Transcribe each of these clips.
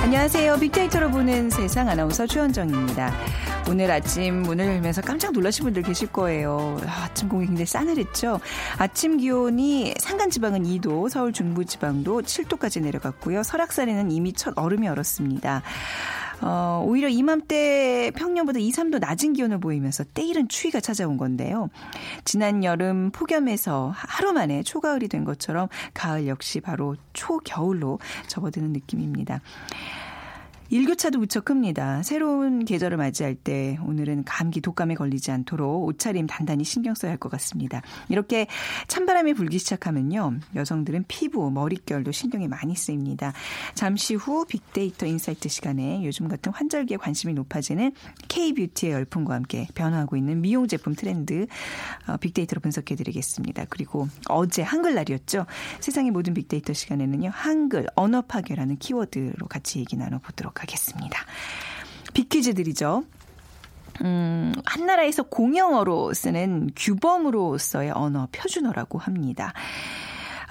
안녕하세요. 빅데이터로 보는 세상, 아나운서 최원정입니다. 오늘 아침 문을 열면서 깜짝 놀라신 분들 계실 거예요. 아침 공기 굉장히 싸늘했죠. 아침 기온이 산간 지방은 2도, 서울 중부 지방도 7도까지 내려갔고요. 설악산에는 이미 첫 얼음이 얼었습니다. 오히려 이맘때 평년보다 2, 3도 낮은 기온을 보이면서 때이른 추위가 찾아온 건데요. 지난 여름 폭염에서 하루 만에 초가을이 된 것처럼 가을 역시 바로 초겨울로 접어드는 느낌입니다. 일교차도 무척 큽니다. 새로운 계절을 맞이할 때 오늘은 감기, 독감에 걸리지 않도록 옷차림 단단히 신경 써야 할 것 같습니다. 이렇게 찬바람이 불기 시작하면요, 여성들은 피부, 머릿결도 신경이 많이 쓰입니다. 잠시 후 빅데이터 인사이트 시간에 요즘 같은 환절기에 관심이 높아지는 K-뷰티의 열풍과 함께 변화하고 있는 미용 제품 트렌드 빅데이터로 분석해드리겠습니다. 그리고 어제 한글날이었죠. 세상의 모든 빅데이터 시간에는요, 한글, 언어 파괴라는 키워드로 같이 얘기 나눠보도록 하겠습니다. 빅퀴즈 드리죠. 한 나라에서 공용어로 쓰는 규범으로서의 언어 표준어라고 합니다.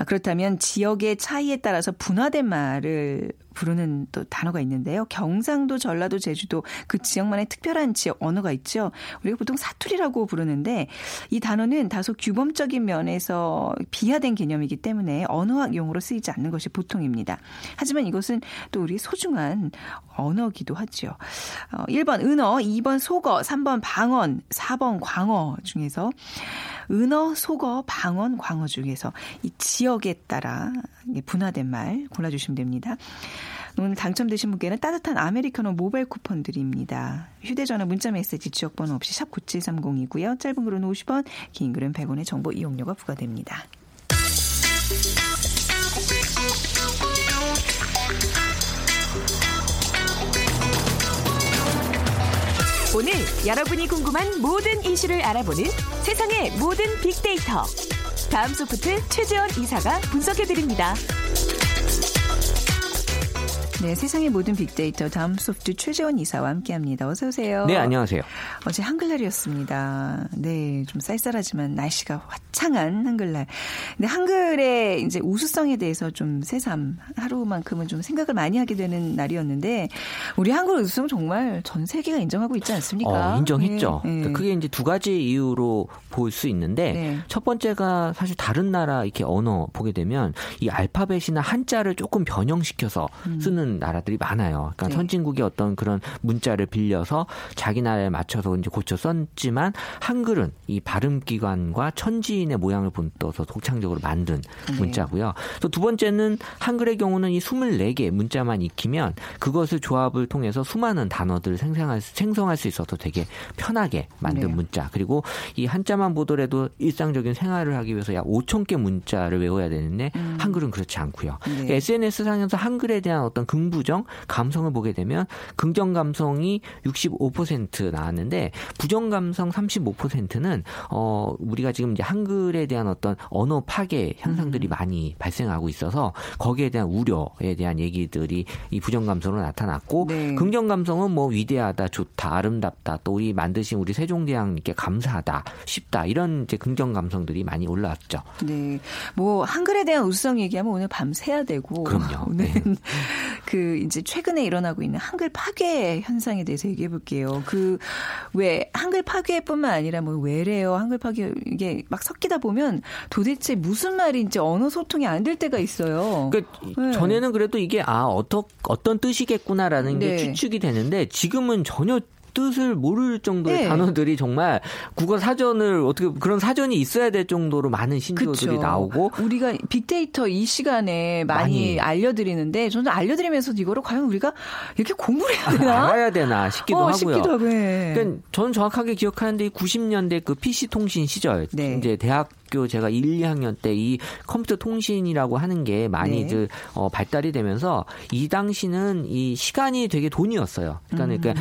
그렇다면 지역의 차이에 따라서 분화된 말을 부르는 또 단어가 있는데요. 경상도, 전라도, 제주도 그 지역만의 특별한 지역 언어가 있죠. 우리가 보통 사투리라고 부르는데 이 단어는 다소 규범적인 면에서 비하된 개념이기 때문에 언어학 용어로 쓰이지 않는 것이 보통입니다. 하지만 이것은 또 우리의 소중한 언어기도 하죠. 1번 은어, 2번 속어, 3번 방언, 4번 광어 중에서 은어, 속어, 방언, 광어 중에서 이 지역에 따라 분화된 말 골라주시면 됩니다. 오늘 당첨되신 분께는 따뜻한 아메리카노 모바일 쿠폰 드립니다. 휴대전화, 문자메시지, 지역번호 없이 샵 9730이고요. 짧은 글은 50원, 긴 글은 100원의 정보 이용료가 부과됩니다. 오늘 여러분이 궁금한 모든 이슈를 알아보는 세상의 모든 빅데이터. 다음소프트 최재원 이사가 분석해드립니다. 네, 세상의 모든 빅데이터 다음소프트 최재원 이사와 함께합니다. 어서 오세요. 네, 안녕하세요. 어제 한글날이었습니다. 네, 좀 쌀쌀하지만 날씨가 화창한 한글날. 근데 한글의 이제 우수성에 대해서 좀 새삼 하루만큼은 좀 생각을 많이 하게 되는 날이었는데 우리 한글 우수성 정말 전 세계가 인정하고 있지 않습니까? 인정했죠. 네, 네. 그러니까 그게 이제 두 가지 이유로 볼 수 있는데 네. 첫 번째가 사실 다른 나라 이렇게 언어 보게 되면 이 알파벳이나 한자를 조금 변형시켜서 쓰는 나라들이 많아요. 그러니까 네. 선진국의 어떤 그런 문자를 빌려서 자기 나라에 맞춰서 이제 고쳐 썼지만 한글은 이 발음기관과 천지인의 모양을 본떠서 독창적으로 만든 문자고요. 또 두 번째는 한글의 경우는 이 24개 문자만 익히면 그것을 조합을 통해서 수많은 단어들을 생성할 수 있어서 되게 편하게 만든 네. 문자. 그리고 이 한자만 보더라도 일상적인 생활을 하기 위해서 약 5,000개 문자를 외워야 되는데 한글은 그렇지 않고요. 네. 그러니까 SNS상에서 한글에 대한 어떤 긍부정, 감성을 보게 되면 긍정 감성이 65% 나왔는데 부정 감성 35%는 우리가 지금 이제 한글에 대한 어떤 언어 파괴 현상들이 많이 발생하고 있어서 거기에 대한 우려에 대한 얘기들이 이 부정 감성으로 나타났고 네. 긍정 감성은 뭐 위대하다, 좋다, 아름답다, 또 우리 만드신 우리 세종대왕님께 감사하다, 쉽다 이런 이제 긍정 감성들이 많이 올라왔죠. 네, 뭐 한글에 대한 우수성 얘기하면 오늘 밤새야 되고 그럼요. 오늘 네. 그 이제 최근에 일어나고 있는 한글 파괴 현상에 대해서 얘기해 볼게요. 그 왜 한글 파괴뿐만 아니라 뭐 외래어, 한글 파괴 이게 막 섞이다 보면 도대체 무슨 말인지 언어 소통이 안 될 때가 있어요. 그러니까 네. 전에는 그래도 이게 어떤 뜻이겠구나라는 네. 게 추측이 되는데 지금은 전혀 뜻을 모를 정도의 네. 단어들이 정말 국어 사전을 어떻게 그런 사전이 있어야 될 정도로 많은 신조어들이 그쵸. 나오고 우리가 빅데이터 이 시간에 많이 알려드리는데 저는 알려드리면서 이거를 과연 우리가 이렇게 공부를 해야 되나? 알아야 되나 싶기도 하고요. 싶기도 하고, 네. 그러니까 저는 정확하게 기억하는데 이 90년대 그 PC 통신 시절 네. 이제 대학교 제가 1, 2학년 때 이 컴퓨터 통신이라고 하는 게 많이 네. 이제 발달이 되면서 이 당시는 이 시간이 되게 돈이었어요. 그러니까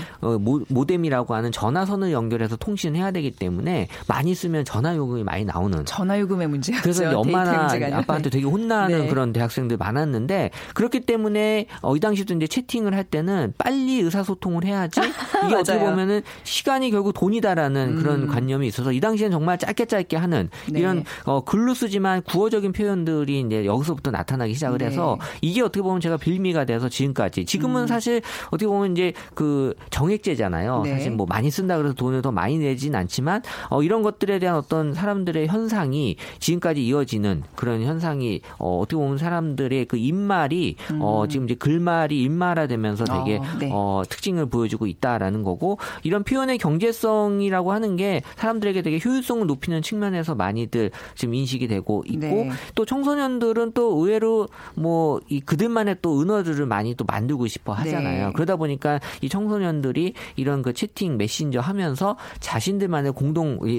모뎀이라고 하는 전화선을 연결해서 통신해야 되기 때문에 많이 쓰면 전화요금이 많이 나오는. 전화요금의 문제였죠. 그래서 이제 엄마나 아빠한테 되게 혼나는 네. 그런 대학생들 많았는데 그렇기 때문에 이 당시도 이제 채팅을 할 때는 빨리 의사소통을 해야지 이게 어떻게 보면은 시간이 결국 돈이다라는 그런 관념이 있어서 이 당시엔 정말 짧게 하는 네. 이런 글로 쓰지만 구어적인 표현들이 이제 여기서부터 나타나기 시작을 네. 해서 이게 어떻게 보면 제가 빌미가 돼서 지금은 사실 어떻게 보면 이제 그 정액제잖아요. 네. 사실 뭐 많이 쓴다 그래서 돈을 더 많이 내진 않지만 이런 것들에 대한 어떤 사람들의 현상이 지금까지 이어지는 그런 현상이 어떻게 보면 사람들의 그 입말이 지금 이제 글말이 입말화되면서 되게 네. 특징을 보여주고 있다라는 거고 이런 표현의 경제성이라고 하는 게 사람들에게 되게 효율성을 높이는 측면에서 많이들 지금 인식이 되고 있고 네. 또 청소년들은 또 의외로 뭐 이 그들만의 또 은어들을 많이 또 만들고 싶어 하잖아요. 네. 그러다 보니까 이 청소년들이 이런 그 채팅 메신저 하면서 자신들만의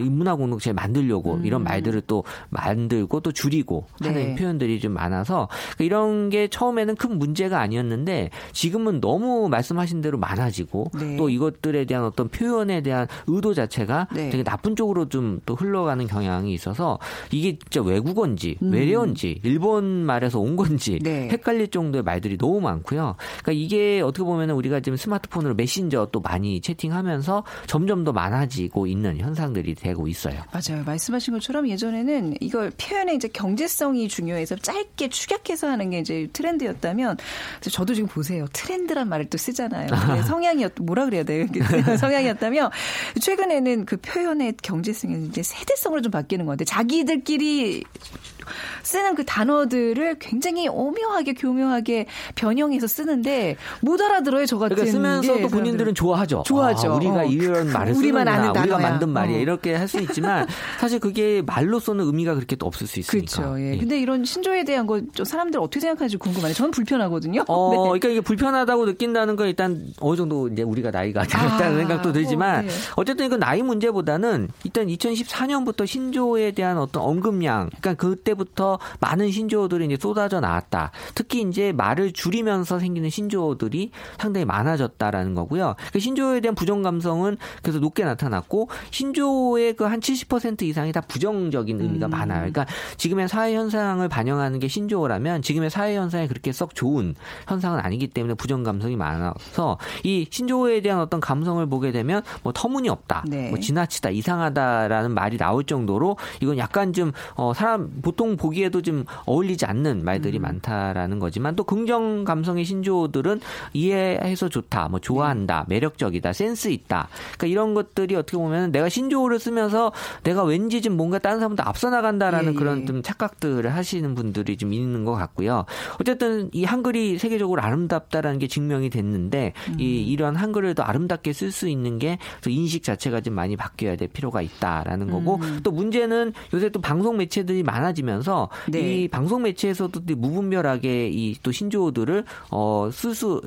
문화 공동체 만들려고 이런 말들을 또 만들고 또 줄이고 하는 네. 표현들이 좀 많아서 이런 게 처음에는 큰 문제가 아니었는데 지금은 너무 말씀하신 대로 많아지고 네. 또 이것들에 대한 어떤 표현에 대한 의도 자체가 네. 되게 나쁜 쪽으로 좀 또 흘러가는 경향이 있어서 이게 진짜 외국어인지 외래어인지 일본 말에서 온 건지 네. 헷갈릴 정도의 말들이 너무 많고요. 그러니까 이게 어떻게 보면 우리가 지금 스마트폰으로 메신저 또 많이 채팅하면서 점점 더 많아지고 있는 현상들이 되고 있어요. 맞아요. 말씀하신 것처럼 예전에는 이걸 표현의 이제 경제성이 중요해서 짧게 축약해서 하는 게 이제 트렌드였다면 저도 지금 보세요. 트렌드란 말을 또 쓰잖아요. 성향이었다면 최근에는 그 표현의 경제성이 이제 세대성으로 좀 바뀌는 것 같아요. 자기들끼리 쓰는 그 단어들을 굉장히 오묘하게 교묘하게 변형해서 쓰는데 못 알아들어요. 저 같은 그러니까 쓰면서 또 본인들은 좋아하죠. 아, 우리가 이런 말을 우리만 아는 단어야. 우리가 만든 말이야. 이렇게 할 수 있지만 사실 그게 말로서는 의미가 그렇게 또 없을 수 있으니까. 그렇죠. 예. 근데 이런 신조에 대한 거 사람들 어떻게 생각하는지 궁금하네요. 저는 불편하거든요. 네. 그러니까 이게 불편하다고 느낀다는 건 일단 어느 정도 이제 우리가 나이가 들었다는 생각도 들지만 네. 어쨌든 이건 나이 문제보다는 일단 2014년부터 신조에 대한 어떤 언급량, 그러니까 그때부터 많은 신조어들이 이제 쏟아져 나왔다. 특히 이제 말을 줄이면서 생기는 신조어들이 상당히 많아졌다라는 거고요. 그 신조어에 대한 부정 감성은 그래서 높게 나타났고 신조어의 그 한 70% 이상이 다 부정적인 의미가 많아요. 그러니까 지금의 사회 현상을 반영하는 게 신조어라면 지금의 사회 현상이 그렇게 썩 좋은 현상은 아니기 때문에 부정 감성이 많아서 이 신조어에 대한 어떤 감성을 보게 되면 뭐 터무니없다, 네. 뭐 지나치다, 이상하다라는 말이 나올 정도로 이건 약간 좀 사람 보통 보기에도 좀 어울리지 않는 말들이 많다라는 거지만 또 긍정 감성의 신조어들은 이해해서 좋다, 뭐 좋아한다, 매력적이다, 센스 있다. 그러니까 이런 것들이 어떻게 보면 내가 신조어를 쓰면서 내가 왠지 좀 뭔가 다른 사람보다 앞서 나간다라는 그런 좀 착각들을 하시는 분들이 좀 있는 것 같고요. 어쨌든 이 한글이 세계적으로 아름답다라는 게 증명이 됐는데 이런 한글을 더 아름답게 쓸 수 있는 게 인식 자체가 좀 많이 바뀌어야 될 필요가 있다라는 거고 또 문제는 요새 또 방송 매체들이 많아지면서 네. 이 방송 매체에서도 무분별하게 이 또 신조어들을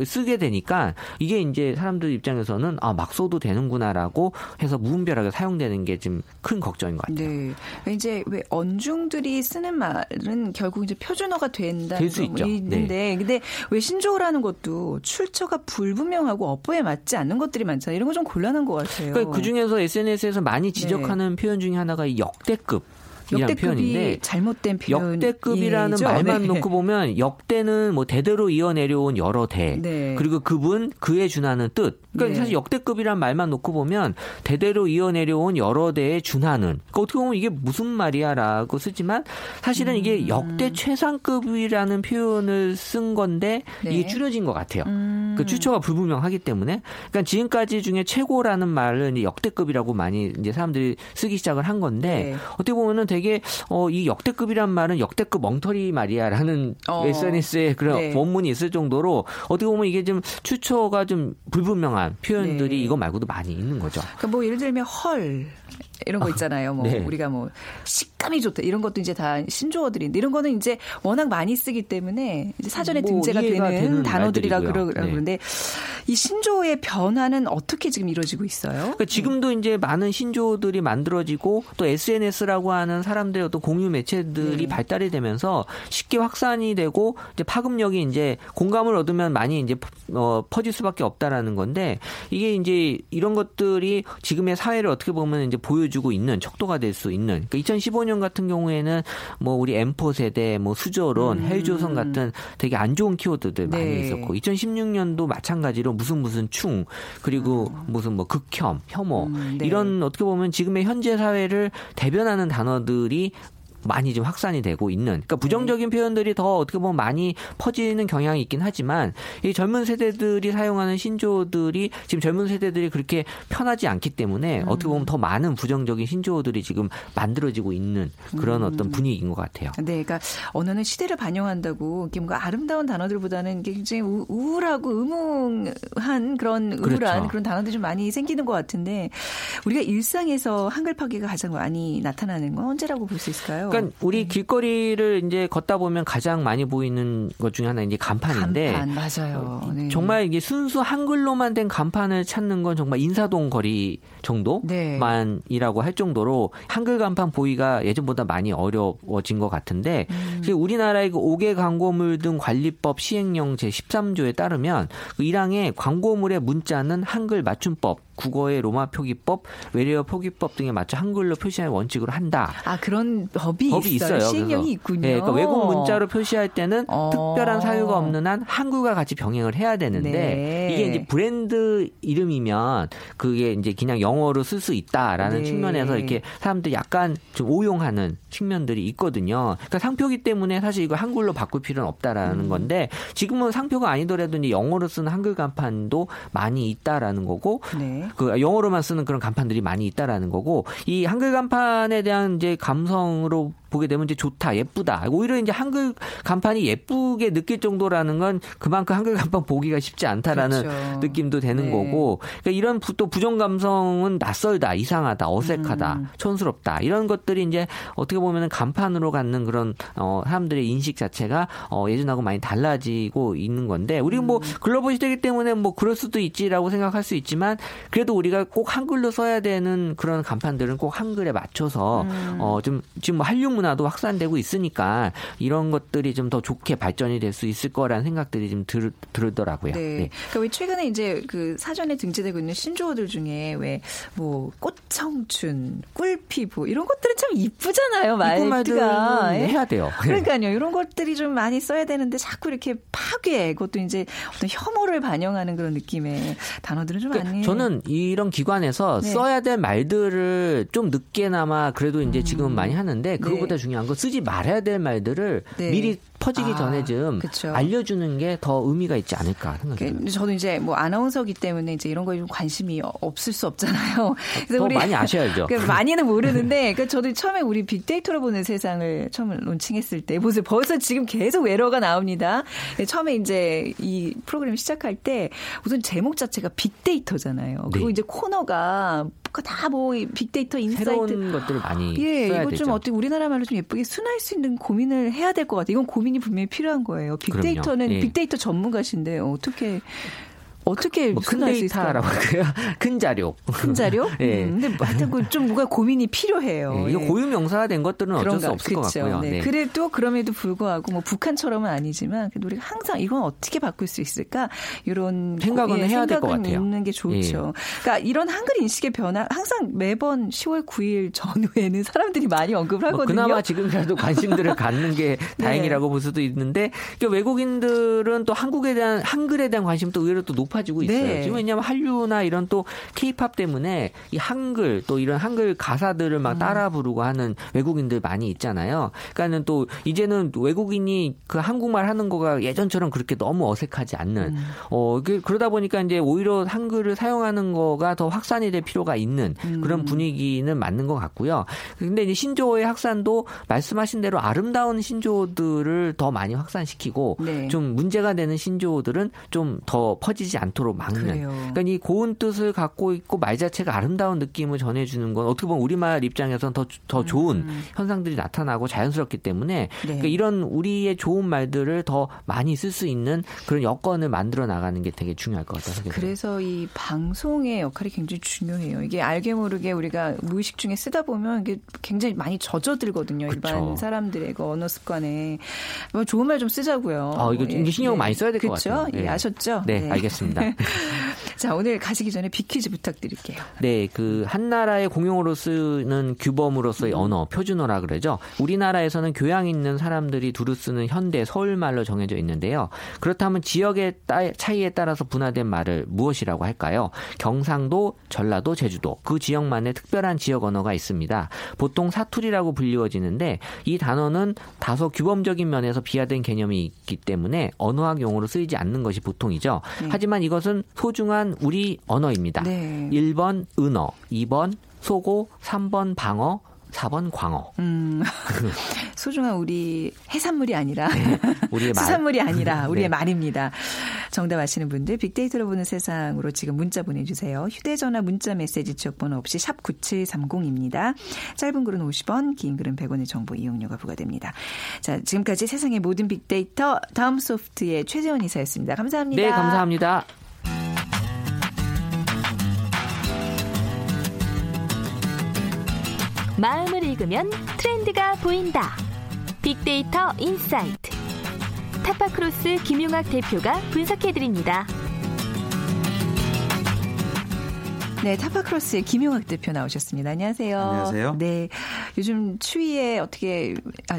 쓰게 되니까 이게 이제 사람들 입장에서는 막 써도 되는구나라고 해서 무분별하게 사용되는 게 좀 큰 걱정인 것 같아요. 네. 이제 왜 언중들이 쓰는 말은 결국 이제 표준어가 된다는 점이 있는데, 네. 근데 왜 신조어라는 것도 출처가 불분명하고 어법에 맞지 않는 것들이 많잖아요. 이런 거 좀 곤란한 것 같아요. 그러니까 그 중에서 SNS에서 많이 지적하는 네. 표현 중에 하나가 이 역대급이라는 표현인데 잘못된 표현 역대급이라는 말만 놓고 보면 역대는 뭐 대대로 이어내려온 여러 대 네. 그리고 급은 그에 준하는 뜻 그러니까 네. 사실 역대급이란 말만 놓고 보면 대대로 이어내려온 여러 대에 준하는 그러니까 어떻게 보면 이게 무슨 말이야라고 쓰지만 사실은 이게 역대 최상급이라는 표현을 쓴 건데 네. 이게 줄여진 것 같아요. 그 출처가 불분명하기 때문에 그러니까 지금까지 중에 최고라는 말은 역대급이라고 많이 이제 사람들이 쓰기 시작을 한 건데 네. 어떻게 보면은 되게 이게 이 역대급이란 말은 역대급 엉터리 말이야라는 SNS에 그런 네. 원문이 있을 정도로 어떻게 보면 이게 좀 출처가 좀 불분명한 표현들이 네. 이거 말고도 많이 있는 거죠. 그러니까 뭐 예를 들면 헐 이런 거 있잖아요. 뭐 네. 우리가 뭐 식감이 좋다 이런 것도 이제 다 신조어들인데 이런 거는 이제 워낙 많이 쓰기 때문에 이제 사전에 뭐 등재가 되는 단어들이라 그러는데 네. 이 신조어의 변화는 어떻게 지금 이루어지고 있어요? 그러니까 지금도 이제 많은 신조어들이 만들어지고 또 SNS라고 하는 사람들의 어떤 공유 매체들이 발달이 되면서 쉽게 확산이 되고 이제 파급력이 이제 공감을 얻으면 많이 이제 퍼질 수밖에 없다라는 건데 이게 이제 이런 것들이 지금의 사회를 어떻게 보면 이제 보여주고 있는 척도가 될 수 있는 그러니까 2015년 같은 경우에는 뭐 우리 M4 세대 뭐 수저론, 헬조선 같은 되게 안 좋은 키워드들 많이 네. 있었고 2016년도 마찬가지로 무슨 충 그리고 무슨 뭐 극혐 혐오 네. 이런 어떻게 보면 지금의 현재 사회를 대변하는 단어들이 많이 지금 확산이 되고 있는 그러니까 부정적인 표현들이 더 어떻게 보면 많이 퍼지는 경향이 있긴 하지만 이 젊은 세대들이 사용하는 신조어들이 지금 젊은 세대들이 그렇게 편하지 않기 때문에 어떻게 보면 더 많은 부정적인 신조어들이 지금 만들어지고 있는 그런 어떤 분위기인 것 같아요. 네, 그러니까 언어는 시대를 반영한다고 이렇게 뭔가 아름다운 단어들보다는 굉장히 우울하고 음흉한 그런 우울한 그렇죠. 그런 단어들이 좀 많이 생기는 것 같은데 우리가 일상에서 한글 파괴가 가장 많이 나타나는 건 언제라고 볼 수 있을까요? 그러니까 우리 길거리를 이제 걷다 보면 가장 많이 보이는 것 중에 하나 이제 간판인데, 맞아요. 네. 정말 이게 순수 한글로만 된 간판을 찾는 건 정말 인사동 거리 정도만이라고 네. 할 정도로 한글 간판 보기가 예전보다 많이 어려워진 것 같은데, 우리나라의 그 5개 광고물 등 관리법 시행령 제 13조에 따르면 그 1항에 광고물의 문자는 한글 맞춤법. 국어의 로마 표기법, 외래어 표기법 등에 맞춰 한글로 표시하는 원칙으로 한다. 아 그런 법이 있어요. 시행령이 있군요. 네, 그러니까 외국 문자로 표시할 때는 특별한 사유가 없는 한 한글과 같이 병행을 해야 되는데 네. 이게 이제 브랜드 이름이면 그게 이제 그냥 영어로 쓸 수 있다라는 네. 측면에서 이렇게 사람들이 약간 좀 오용하는 측면들이 있거든요. 그러니까 상표기 때문에 사실 이거 한글로 바꿀 필요는 없다라는 건데 지금은 상표가 아니더라도 이제 영어로 쓰는 한글 간판도 많이 있다라는 거고. 네. 그 영어로만 쓰는 그런 간판들이 많이 있다라는 거고 이 한글 간판에 대한 이제 감성으로 보게 되면 이제 좋다, 예쁘다. 오히려 이제 한글 간판이 예쁘게 느낄 정도라는 건 그만큼 한글 간판 보기가 쉽지 않다라는 그렇죠. 느낌도 되는 네. 거고. 그러니까 이런 또 부정 감성은 낯설다, 이상하다, 어색하다, 촌스럽다 이런 것들이 이제 어떻게 보면은 간판으로 갖는 그런 사람들의 인식 자체가 예전하고 많이 달라지고 있는 건데 우리 뭐 글로벌 시대이기 때문에 뭐 그럴 수도 있지라고 생각할 수 있지만 그래도 우리가 꼭 한글로 써야 되는 그런 간판들은 꼭 한글에 맞춰서 좀 지금 뭐 한류 문화도 확산되고 있으니까 이런 것들이 좀 더 좋게 발전이 될 수 있을 거라는 생각들이 좀 들더라고요. 네. 네. 그러니까 왜 최근에 이제 그 사전에 등재되고 있는 신조어들 중에 왜 뭐 꽃청춘, 꿀피부 이런 것들은 참 이쁘잖아요. 말투가 해야 돼요. 그러니까요. 이런 것들이 좀 많이 써야 되는데 자꾸 이렇게 파괴, 그것도 이제 어떤 혐오를 반영하는 그런 느낌의 단어들은 좀 아니에요. 저는 이런 기관에서 네. 써야 될 말들을 좀 늦게나마 그래도 이제 지금은 많이 하는데 그 보다 중요한 건 쓰지 말아야 될 말들을 네. 미리 퍼지기 전에 좀 그쵸. 알려주는 게 더 의미가 있지 않을까 생각해요. 저는 이제 뭐 아나운서기 때문에 이제 이런 거에 좀 관심이 없을 수 없잖아요. 그래서 더 우리 많이 아셔야죠. 많이는 모르는데 그러니까 저도 처음에 우리 빅데이터로 보는 세상을 처음 론칭했을 때 벌써 지금 계속 외로가 나옵니다. 처음에 이제 이 프로그램 시작할 때 우선 제목 자체가 빅데이터잖아요. 그리고 네. 이제 코너가 다 뭐 빅데이터 인사이트 새로운 것들을 많이 써야 이거 되죠. 좀 어떻게 우리나라 말로 좀 예쁘게 순화할 수 있는 고민을 해야 될 것 같아요. 이건 고민이 분명히 필요한 거예요. 빅데이터는 예. 빅데이터 전문가신데 어떻게 뭐 큰 데이터라고 할까요? 큰 자료. 큰 자료? 네. 근데 하여튼 좀 뭔가 고민이 필요해요. 네. 이거 고유명사화된 것들은 어쩔 수 없을 그쵸. 것 같고요. 네. 네. 그래도 그럼에도 불구하고 뭐 북한처럼은 아니지만 그래도 우리가 항상 이건 어떻게 바꿀 수 있을까? 이런 생각은 해야 될 것 같아요. 있는 게 좋죠. 예. 그러니까 이런 한글 인식의 변화 항상 매번 10월 9일 전후에는 사람들이 많이 언급을 하거든요. 그나마 지금이라도 관심들을 갖는 게 다행이라고 볼 수도 있는데 외국인들은 또 한국에 대한 한글에 대한 관심도 의외로 또 높고 높아지고 있어요. 네. 지금 왜냐하면 한류나 이런 또 K-팝 때문에 이 한글 또 이런 한글 가사들을 막 따라 부르고 하는 외국인들 많이 있잖아요. 그러니까는 또 이제는 외국인이 그 한국말 하는 거가 예전처럼 그렇게 너무 어색하지 않는. 그러다 보니까 이제 오히려 한글을 사용하는 거가 더 확산이 될 필요가 있는 그런 분위기는 맞는 것 같고요. 근데 이제 신조어의 확산도 말씀하신 대로 아름다운 신조어들을 더 많이 확산시키고 네. 좀 문제가 되는 신조어들은 좀 더 퍼지지 않도록 막는. 그래요. 그러니까 이 고운 뜻을 갖고 있고 말 자체가 아름다운 느낌을 전해주는 건 어떻게 보면 우리말 입장에서는 더 좋은 현상들이 나타나고 자연스럽기 때문에 네. 그러니까 이런 우리의 좋은 말들을 더 많이 쓸 수 있는 그런 여건을 만들어 나가는 게 되게 중요할 것 같아요. 그래서 이 방송의 역할이 굉장히 중요해요. 이게 알게 모르게 우리가 무의식 중에 쓰다 보면 이게 굉장히 많이 젖어들거든요. 그쵸. 일반 사람들의 그 언어 습관에. 좋은 말 좀 쓰자고요. 이거 좀 신경 많이 써야 될 것 같아요. 그렇죠? 예, 아셨죠? 네, 네. 알겠습니다. 자, 오늘 가시기 전에 빅퀴즈 부탁드릴게요. 네, 그 한 나라의 공용어로 쓰는 규범으로서의 언어, 표준어라 그러죠. 우리나라에서는 교양 있는 사람들이 두루 쓰는 현대 서울말로 정해져 있는데요. 그렇다면 지역의 차이에 따라서 분화된 말을 무엇이라고 할까요? 경상도, 전라도, 제주도 그 지역만의 특별한 지역 언어가 있습니다. 보통 사투리라고 불리워지는데 이 단어는 다소 규범적인 면에서 비하된 개념이 있기 때문에 언어학 용어로 쓰이지 않는 것이 보통이죠. 네. 하지만 이것은 소중한 우리 언어입니다. 네. 1번 은어, 2번 소고, 3번 방어, 4번 광어. 소중한 우리 해산물이 아니라 우리의 수산물이 아니라 우리의 네. 말입니다. 정답 아시는 분들 빅데이터로 보는 세상으로 지금 문자 보내주세요. 휴대전화 문자 메시지 지역번호 없이 샵 9730입니다. 짧은 글은 50원, 긴 글은 100원의 정보 이용료가 부과됩니다. 자, 지금까지 세상의 모든 빅데이터 다음소프트의 최재원 이사였습니다. 감사합니다. 네, 감사합니다. 마음을 읽으면 트렌드가 보인다. 빅데이터 인사이트. 타파크로스 김용학 대표가 분석해드립니다. 네, 타파크로스의 김용학 대표 나오셨습니다. 안녕하세요. 안녕하세요. 네, 요즘 추위에 어떻게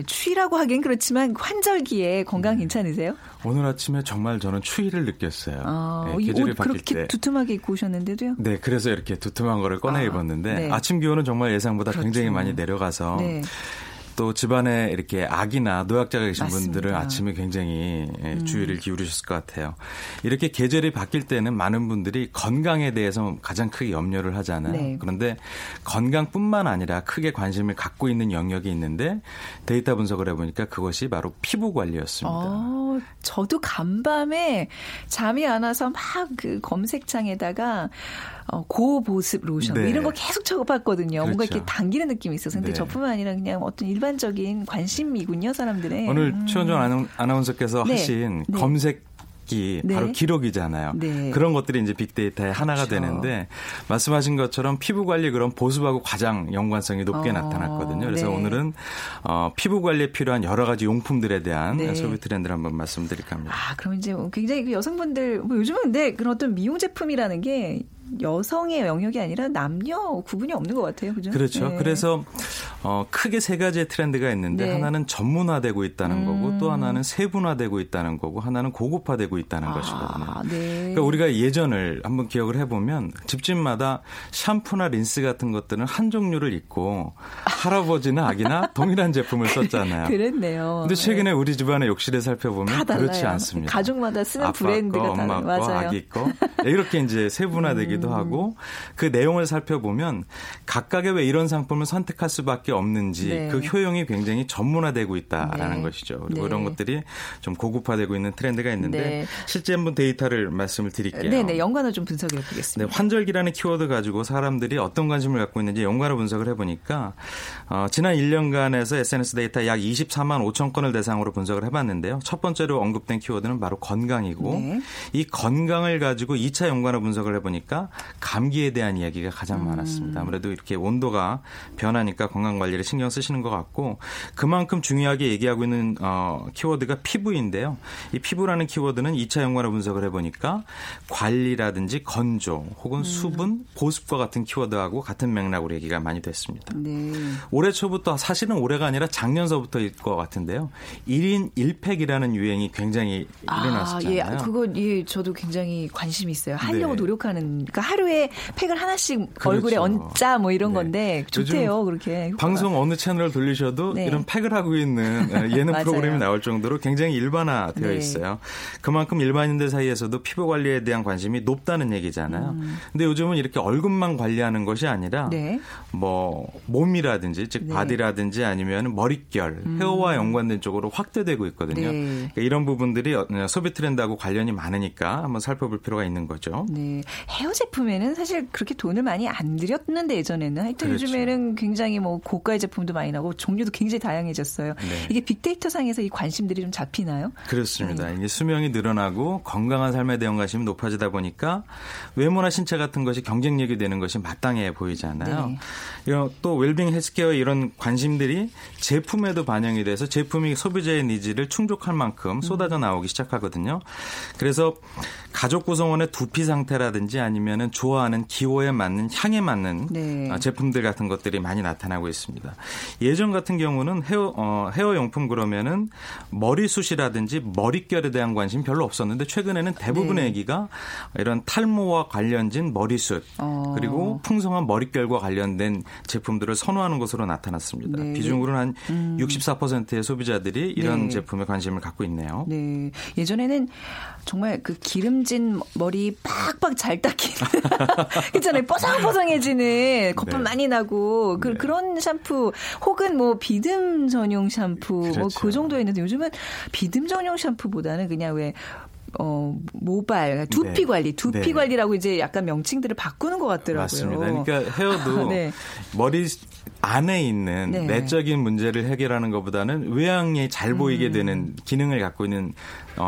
추위라고 하긴 그렇지만 환절기에 건강 괜찮으세요? 오늘 아침에 정말 저는 추위를 느꼈어요. 네, 계절이 바뀔 때. 그렇게 두툼하게 입고 오셨는데도요? 네, 그래서 이렇게 두툼한 거를 꺼내 입었는데 네. 아침 기온은 정말 예상보다 그렇죠. 굉장히 많이 내려가서 네. 또 집안에 이렇게 아기나 노약자가 계신 맞습니다. 분들은 아침에 굉장히 주의를 기울이셨을 것 같아요. 이렇게 계절이 바뀔 때는 많은 분들이 건강에 대해서 가장 크게 염려를 하잖아요. 네. 그런데 건강뿐만 아니라 크게 관심을 갖고 있는 영역이 있는데 데이터 분석을 해보니까 그것이 바로 피부 관리였습니다. 저도 간밤에 잠이 안 와서 막 그 검색창에다가 고보습 로션 네. 이런 거 계속 적어봤거든요. 그렇죠. 뭔가 이렇게 당기는 느낌이 있어서. 근데 네. 저뿐만 아니라 그냥 어떤 일반적인 관심이군요, 사람들의. 오늘 최원정 아나운서께서 네. 하신 네. 검색 네. 바로 기록이잖아요. 네. 그런 것들이 이제 빅데이터의 하나가 그렇죠. 되는데 말씀하신 것처럼 피부 관리 그런 보습하고 가장 연관성이 높게 나타났거든요. 그래서 네. 오늘은 피부 관리에 필요한 여러 가지 용품들에 대한 네. 소비 트렌드를 한번 말씀드릴까 합니다. 그럼 이제 굉장히 여성분들 요즘은 근데 그런 어떤 미용 제품이라는 게 여성의 영역이 아니라 남녀 구분이 없는 것 같아요. 그죠? 그렇죠. 네. 그래서 크게 세 가지의 트렌드가 있는데 네. 하나는 전문화되고 있다는 거고 또 하나는 세분화되고 있다는 거고 하나는 고급화되고 있다는 것이거든요. 네. 그러니까 우리가 예전을 한번 기억을 해보면 집집마다 샴푸나 린스 같은 것들은 한 종류를 입고 할아버지나 아기나 동일한 제품을 썼잖아요. 그랬네요. 근데 최근에 네. 우리 집안의 욕실을 살펴보면 그렇지 않습니다. 가족마다 쓰는 브랜드가 다른 엄마 거, 아기 거 이렇게 이제 세분화되기도 하고 그 내용을 살펴보면 각각의 왜 이런 상품을 선택할 수밖에 없는지 네. 그 효용이 굉장히 전문화되고 있다라는 네. 것이죠. 그리고 네. 이런 것들이 좀 고급화되고 있는 트렌드가 있는데 네. 실제 한번 데이터를 말씀을 드릴게요. 네네, 연관어 좀 분석해 보겠습니다. 네, 환절기라는 키워드 가지고 사람들이 어떤 관심을 갖고 있는지 연관어 분석을 해보니까 지난 1년간에서 SNS 데이터 약 24만 5천 건을 대상으로 분석을 해봤는데요. 첫 번째로 언급된 키워드는 바로 건강이고 네. 이 건강을 가지고 2차 연관어 분석을 해보니까 감기에 대한 이야기가 가장 많았습니다. 아무래도 이렇게 온도가 변하니까 건강관리를 신경 쓰시는 것 같고, 그만큼 중요하게 얘기하고 있는 키워드가 피부인데요. 이 피부라는 키워드는 2차 연관을 분석을 해보니까 관리라든지 건조 혹은 수분, 보습과 같은 키워드하고 같은 맥락으로 얘기가 많이 됐습니다. 네. 올해 초부터, 사실은 올해가 아니라 작년서부터일 것 같은데요. 1인 1팩이라는 유행이 굉장히 일어났었잖아요. 예, 그거 예, 저도 굉장히 관심이 있어요. 하려고 네. 노력하는, 그러니까 하루에 팩을 하나씩 그렇죠. 얼굴에 얹자 뭐 이런 네. 건데 좋대요. 그렇게. 효과가. 방송 어느 채널을 돌리셔도 네. 이런 팩을 하고 있는 예능 프로그램이 나올 정도로 굉장히 일반화되어 네. 있어요. 그만큼 일반인들 사이에서도 피부 관리에 대한 관심이 높다는 얘기잖아요. 근데 요즘은 이렇게 얼굴만 관리하는 것이 아니라 네. 뭐 몸이라든지 즉 네. 바디라든지 아니면 머릿결, 헤어와 연관된 쪽으로 확대되고 있거든요. 네. 그러니까 이런 부분들이 소비 트렌드하고 관련이 많으니까 한번 살펴볼 필요가 있는 거죠. 네. 헤어 제품에는 사실 그렇게 돈을 많이 안 들였는데 예전에는 하여튼 그렇죠. 요즘에는 굉장히 뭐 고가의 제품도 많이 나고 종류도 굉장히 다양해졌어요. 네. 이게 빅데이터 상에서 이 관심들이 좀 잡히나요? 그렇습니다. 네. 이게 수명이 늘어나고 건강한 삶에 대한 관심이 높아지다 보니까 외모나 신체 같은 것이 경쟁력이 되는 것이 마땅해 보이잖아요. 네. 또 웰빙 헬스케어 이런 관심들이 제품에도 반영이 돼서 제품이 소비자의 니즈를 충족할 만큼 쏟아져 나오기 시작하거든요. 그래서 가족 구성원의 두피 상태라든지 아니면은 좋아하는 기호에 맞는 향에 맞는 네. 제품들 같은 것들이 많이 나타나고 있습니다. 예전 같은 경우는 헤어 용품 그러면은 머리숱이라든지 머릿결에 대한 관심 별로 없었는데 최근에는 대부분의 네. 얘기가 이런 탈모와 관련된 머리숱 그리고 풍성한 머릿결과 관련된 제품들을 선호하는 것으로 나타났습니다. 네. 비중으로는 한 64%의 소비자들이 이런 네. 제품에 관심을 갖고 있네요. 네. 예전에는 정말 그 기름진 머리 팍팍 잘 닦이는 있잖아요. 뽀송뽀송해지는 거품 네. 많이 나고 네. 그런 샴푸 혹은 뭐 비듬 전용 샴푸 그렇죠. 뭐 그 정도였는데 요즘은 비듬 전용 샴푸보다는 그냥 왜 모발, 두피 네. 관리, 두피 네. 관리라고 이제 약간 명칭들을 바꾸는 것 같더라고요. 맞습니다. 그러니까 헤어도 네. 머리 안에 있는 네. 내적인 문제를 해결하는 것보다는 외양에 잘 보이게 되는 기능을 갖고 있는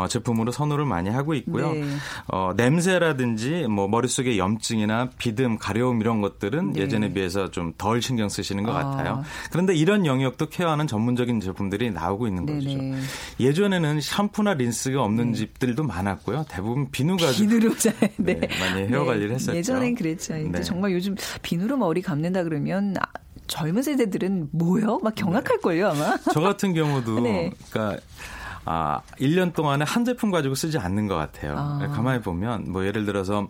제품으로 선호를 많이 하고 있고요. 네. 냄새라든지 뭐 머릿속의 염증이나 비듬, 가려움 이런 것들은 네. 예전에 비해서 좀 덜 신경 쓰시는 것 같아요. 그런데 이런 영역도 케어하는 전문적인 제품들이 나오고 있는 거죠. 네네. 예전에는 샴푸나 린스가 없는 집들도 많았고요. 대부분 비누 가지고 네. 네. 많이 헤어 네. 관리를 했었죠. 예전엔 그랬죠. 근데 네. 정말 요즘 비누로 머리 감는다 그러면 젊은 세대들은 뭐요? 막 경악할걸요, 아마. 저 같은 경우도 네. 그러니까 1년 동안에 한 제품 가지고 쓰지 않는 것 같아요. 가만히 보면 뭐 예를 들어서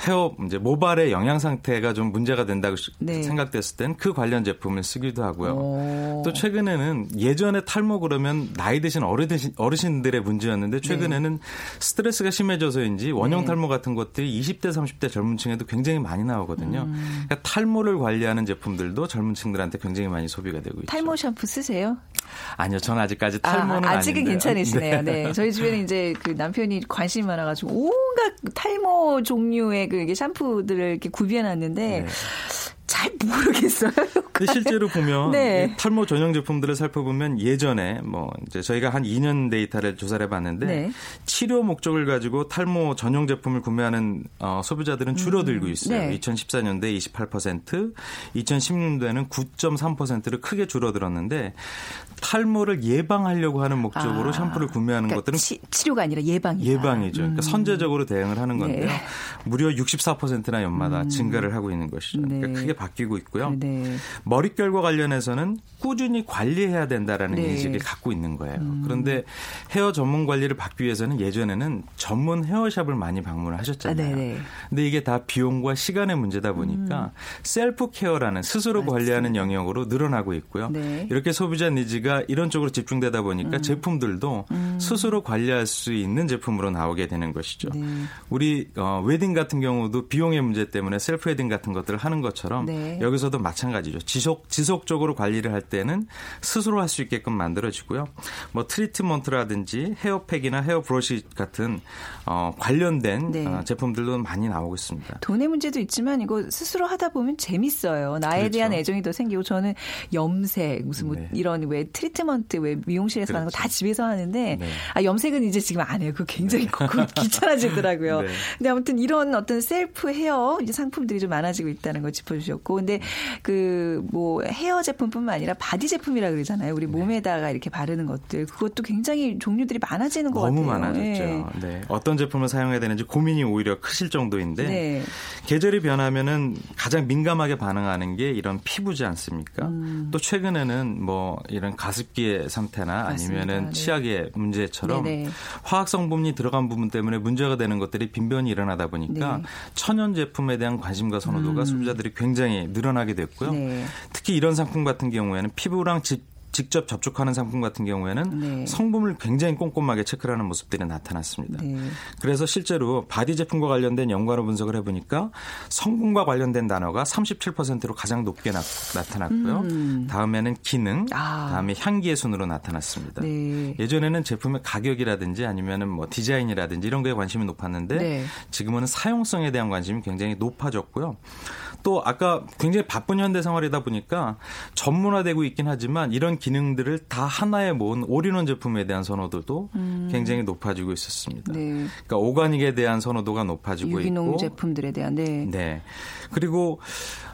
헤어 이제 모발의 영양 상태가 좀 문제가 된다고 네. 생각됐을 땐 그 관련 제품을 쓰기도 하고요. 또 최근에는 예전에 탈모 그러면 나이 드신 어르신들의 문제였는데 최근에는 네. 스트레스가 심해져서인지 원형 네. 탈모 같은 것들이 20대 30대 젊은 층에도 굉장히 많이 나오거든요. 그러니까 탈모를 관리하는 제품들도 젊은 층들한테 굉장히 많이 소비가 되고 있죠. 탈모 샴푸 쓰세요? 아니요. 저는 아직까지 탈모는 아직은 아닌데요. 괜찮으시네요. 네. 네. 저희 집에는 이제 그 남편이 관심이 많아가지고 온갖 탈모 종류의 그 샴푸들을 이렇게 구비해놨는데 네. 잘 모르겠어요. 근데 실제로 보면 네. 탈모 전용 제품들을 살펴보면 예전에 뭐 이제 저희가 한 2년 데이터를 조사를 해봤는데 네. 치료 목적을 가지고 탈모 전용 제품을 구매하는 소비자들은 줄어들고 있어요. 네. 2014년도에 28%, 2016년도에는 9.3%를 크게 줄어들었는데 탈모를 예방하려고 하는 목적으로 샴푸를 구매하는 그러니까 것들은 치료가 아니라 예방이다. 예방이죠. 그러니까 선제적으로 대응을 하는 건데요. 네. 무려 64%나 연마다 증가를 하고 있는 것이죠. 네. 그러니까 크게 바뀌고 있고요. 네. 머릿결과 관련해서는 꾸준히 관리해야 된다라는 네. 인식을 갖고 있는 거예요. 그런데 헤어 전문 관리를 받기 위해서는 예전에는 전문 헤어샵을 많이 방문을 하셨잖아요. 근데 이게 다 비용과 시간의 문제다 보니까 셀프 케어라는 스스로 관리하는 영역으로 늘어나고 있고요. 네. 이렇게 소비자 니즈가 이런 쪽으로 집중되다 보니까 제품들도 스스로 관리할 수 있는 제품으로 나오게 되는 것이죠. 네. 우리 웨딩 같은 경우도 비용의 문제 때문에 셀프 웨딩 같은 것들을 하는 것처럼 네. 여기서도 마찬가지죠. 지속적으로 관리를 할 때는 스스로 할 수 있게끔 만들어지고요. 뭐 트리트먼트라든지 헤어팩이나 헤어브러시 같은 관련된 제품들도 많이 나오고 있습니다. 돈의 문제도 있지만 이거 스스로 하다 보면 재밌어요. 나에 그렇죠. 대한 애정이 더 생기고 저는 염색 무슨 뭐 네. 이런 왜 트리트먼트 왜 미용실에서 그렇죠. 하는 거 다 집에서 하는데 네. 아, 염색은 이제 지금 안 해요. 그거 굉장히 네. 귀찮아지더라고요. 네. 근데 아무튼 이런 어떤 셀프 헤어 이제 상품들이 좀 많아지고 있다는 걸 짚어주셨고, 근데 그 뭐 헤어 제품뿐만 아니라 바디 제품이라 그러잖아요. 우리 몸에다가 이렇게 바르는 것들 그것도 굉장히 종류들이 많아지는 것 너무 같아요. 너무 많아졌죠. 네. 네. 어떤 제품을 사용해야 되는지 고민이 오히려 크실 정도인데 네. 계절이 변하면은 가장 민감하게 반응하는 게 이런 피부지 않습니까? 또 최근에는 뭐 이런 가습기의 상태나 맞습니다. 아니면은 치약의 네. 문제처럼 네네. 화학 성분이 들어간 부분 때문에 문제가 되는 것들이 빈번히 일어나다 보니까 네. 천연 제품에 대한 관심과 선호도가 소비자들이 굉장히 늘어나게 됐고요. 네. 특히 이런 상품 같은 경우에는 피부랑 직접 접촉하는 상품 같은 경우에는 네. 성분을 굉장히 꼼꼼하게 체크하는 모습들이 나타났습니다. 네. 그래서 실제로 바디 제품과 관련된 연관어 분석을 해보니까 성분과 관련된 단어가 37%로 가장 높게 나타났고요. 다음에는 기능, 다음에 향기의 순으로 나타났습니다. 네. 예전에는 제품의 가격이라든지 아니면은 뭐 디자인이라든지 이런 거에 관심이 높았는데 네. 지금은 사용성에 대한 관심이 굉장히 높아졌고요. 또 아까 굉장히 바쁜 현대 생활이다 보니까 전문화되고 있긴 하지만 이런 기능들을 다 하나에 모은 올인원 제품에 대한 선호도도 굉장히 높아지고 있었습니다. 네. 그러니까 오가닉에 대한 선호도가 높아지고 유기농 있고. 유기농 제품들에 대한. 네. 네. 그리고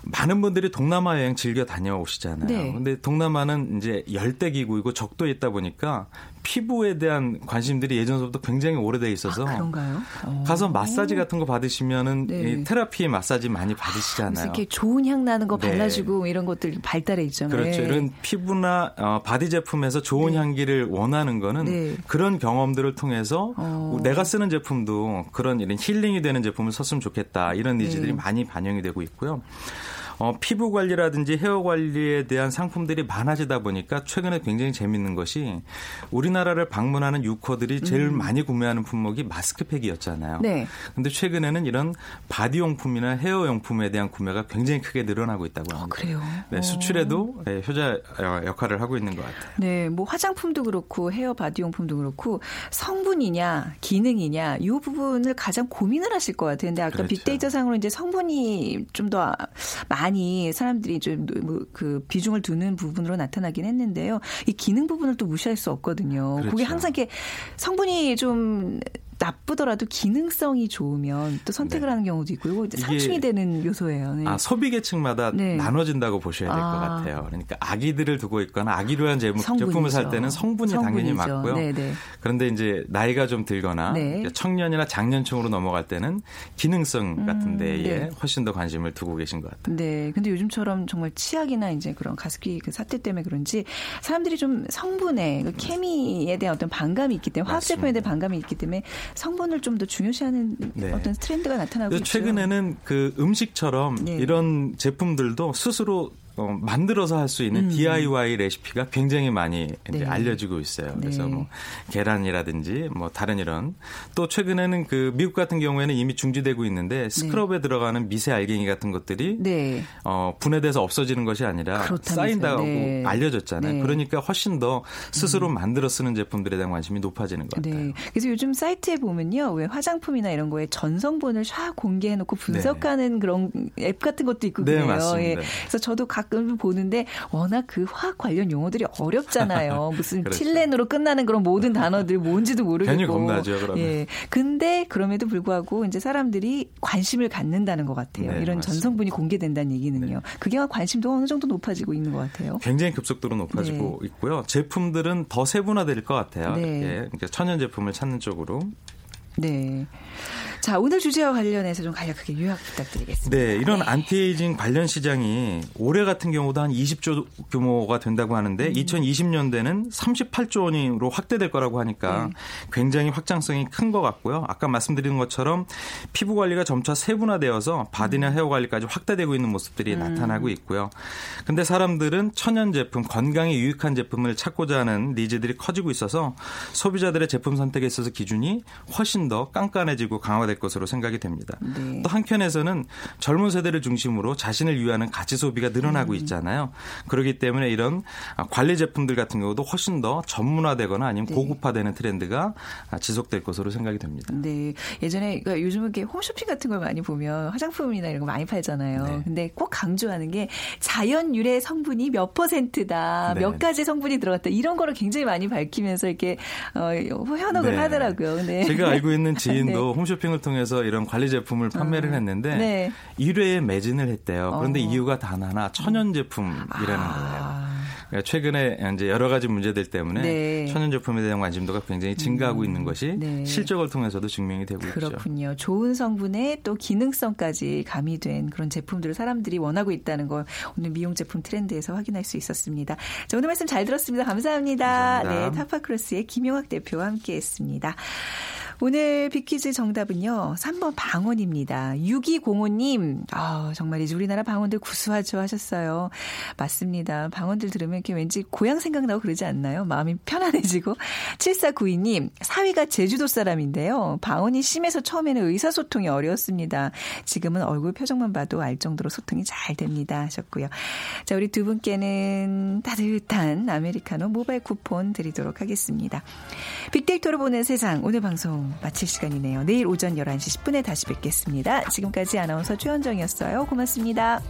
많은 분들이 동남아 여행 즐겨 다녀오시잖아요. 네. 근데 동남아는 이제 열대기구이고 적도에 있다 보니까 피부에 대한 관심들이 예전부터 굉장히 오래돼 있어서. 아, 그런가요? 가서 마사지 같은 거 받으시면은 네. 테라피 마사지 많이 받으시잖아요. 이렇게 좋은 향 나는 거 네. 발라주고 이런 것들 발달해 있잖아요. 그렇죠. 네. 이런 피부나 바디 제품에서 좋은 네. 향기를 원하는 거는 네. 그런 경험들을 통해서 내가 쓰는 제품도 그런 이런 힐링이 되는 제품을 썼으면 좋겠다. 이런 니즈들이 네. 많이 반영이 되고 있고요. 피부 관리라든지 헤어 관리에 대한 상품들이 많아지다 보니까 최근에 굉장히 재밌는 것이 우리나라를 방문하는 유커들이 제일 많이 구매하는 품목이 마스크팩이었잖아요. 네. 근데 최근에는 이런 바디 용품이나 헤어 용품에 대한 구매가 굉장히 크게 늘어나고 있다고 합니다. 그래요? 네, 수출에도 네, 효자 역할을 하고 있는 것 같아요. 네, 뭐 화장품도 그렇고 헤어 바디 용품도 그렇고 성분이냐 기능이냐 이 부분을 가장 고민을 하실 것 같아요. 근데 아까 그렇죠. 빅데이터상으로 이제 성분이 좀 더 많이 사람들이 좀 그 비중을 두는 부분으로 나타나긴 했는데요. 이 기능 부분을 또 무시할 수 없거든요. 그렇죠. 그게 항상 이렇게 성분이 좀 나쁘더라도 기능성이 좋으면 또 선택을 네. 하는 경우도 있고 이거 상충이 되는 요소예요. 네. 아, 소비 계층마다 네. 나눠진다고 보셔야 될 것 같아요. 그러니까 아기들을 두고 있거나 아기로 한 제품을 살 때는 성분이 당연히 맞고요. 네네. 그런데 이제 나이가 좀 들거나 네. 청년이나 장년층으로 넘어갈 때는 기능성 같은 데에 네. 훨씬 더 관심을 두고 계신 것 같아요. 네. 근데 요즘처럼 정말 치약이나 이제 그런 가습기 그 사태 때문에 그런지 사람들이 좀 성분에 그 케미에 대한 어떤 반감이 있기 때문에 화학 제품에 대한 반감이 있기 때문에 성분을 좀 더 중요시하는 네. 어떤 트렌드가 나타나고 있죠. 최근에는 그 음식처럼 네. 이런 제품들도 스스로 만들어서 할 수 있는 DIY 레시피가 굉장히 많이 이제 네. 알려지고 있어요. 그래서 네. 뭐 계란이라든지 뭐 다른 이런 또 최근에는 그 미국 같은 경우에는 이미 중지되고 있는데 스크럽에 네. 들어가는 미세 알갱이 같은 것들이 네. 분해돼서 없어지는 것이 아니라 그렇다면서요. 쌓인다고 네. 알려졌잖아요. 네. 그러니까 훨씬 더 스스로 만들어 쓰는 제품들에 대한 관심이 높아지는 것 같아요. 네. 그래서 요즘 사이트에 보면요, 왜 화장품이나 이런 거에 전성분을 샥 공개해놓고 분석하는 네. 그런 앱 같은 것도 있고 그래요. 네, 맞습니다. 예. 그래서 저도 각 보는데 워낙 그 화학 관련 용어들이 어렵잖아요. 무슨 그렇죠. 틸렌으로 끝나는 그런 모든 단어들 뭔지도 모르겠고. 괜히 겁나죠, 그러면. 예. 근데 그럼에도 불구하고 이제 사람들이 관심을 갖는다는 것 같아요. 네, 이런 맞습니다. 전성분이 공개된다는 얘기는요. 네. 그게 관심도 어느 정도 높아지고 있는 것 같아요. 굉장히 급속도로 높아지고 네. 있고요. 제품들은 더 세분화될 것 같아요. 네. 예. 그러니까 천연 제품을 찾는 쪽으로. 네. 자, 오늘 주제와 관련해서 좀 간략하게 요약 부탁드리겠습니다. 네, 이런 안티에이징 관련 시장이 올해 같은 경우도 한 20조 규모가 된다고 하는데 2020년대는 38조 원으로 확대될 거라고 하니까 굉장히 확장성이 큰 것 같고요. 아까 말씀드린 것처럼 피부 관리가 점차 세분화되어서 바디나 헤어 관리까지 확대되고 있는 모습들이 나타나고 있고요. 근데 사람들은 천연 제품, 건강에 유익한 제품을 찾고자 하는 니즈들이 커지고 있어서 소비자들의 제품 선택에 있어서 기준이 훨씬 더 깐깐해지고 강화되고 될 것으로 생각이 됩니다. 네. 또 한편에서는 젊은 세대를 중심으로 자신을 유의하는 가치 소비가 늘어나고 있잖아요. 그렇기 때문에 이런 관리 제품들 같은 경우도 훨씬 더 전문화되거나 아니면 네. 고급화되는 트렌드가 지속될 것으로 생각이 됩니다. 네, 예전에 그러니까 요즘은 이렇게 홈쇼핑 같은 걸 많이 보면 화장품이나 이런 거 많이 팔잖아요. 네. 근데 꼭 강조하는 게 자연 유래 성분이 몇 %다, 네. 몇 가지 성분이 들어갔다 이런 거를 굉장히 많이 밝히면서 이렇게 현혹을 네. 하더라고요. 네. 제가 알고 있는 지인도 네. 홈쇼핑을 통해서 이런 관리 제품을 판매를 했는데 네. 1회에 매진을 했대요. 그런데 이유가 단 하나, 천연 제품이라는 거예요. 최근에 이제 여러 가지 문제들 때문에 네. 천연 제품에 대한 관심도가 굉장히 증가하고 있는 것이 네. 실적을 통해서도 증명이 되고 그렇군요. 있죠. 그렇군요. 좋은 성분에 또 기능성까지 가미된 그런 제품들을 사람들이 원하고 있다는 걸 오늘 미용 제품 트렌드에서 확인할 수 있었습니다. 자, 오늘 말씀 잘 들었습니다. 감사합니다. 감사합니다. 네, 타파크로스의 김용학 대표와 함께했습니다. 오늘 빅퀴즈 정답은요. 3번 방언입니다. 6205님. 아, 정말 이제 우리나라 방언들 구수하죠 하셨어요. 맞습니다. 방언들 들으면 이렇게 왠지 고향 생각나고 그러지 않나요? 마음이 편안해지고. 7492님. 사위가 제주도 사람인데요. 방언이 심해서 처음에는 의사소통이 어려웠습니다. 지금은 얼굴 표정만 봐도 알 정도로 소통이 잘 됩니다 하셨고요. 자, 우리 두 분께는 따뜻한 아메리카노 모바일 쿠폰 드리도록 하겠습니다. 빅데이터로 보는 세상. 오늘 방송 마칠 시간이네요. 내일 오전 11시 10분에 다시 뵙겠습니다. 지금까지 아나운서 최원정이었어요. 고맙습니다.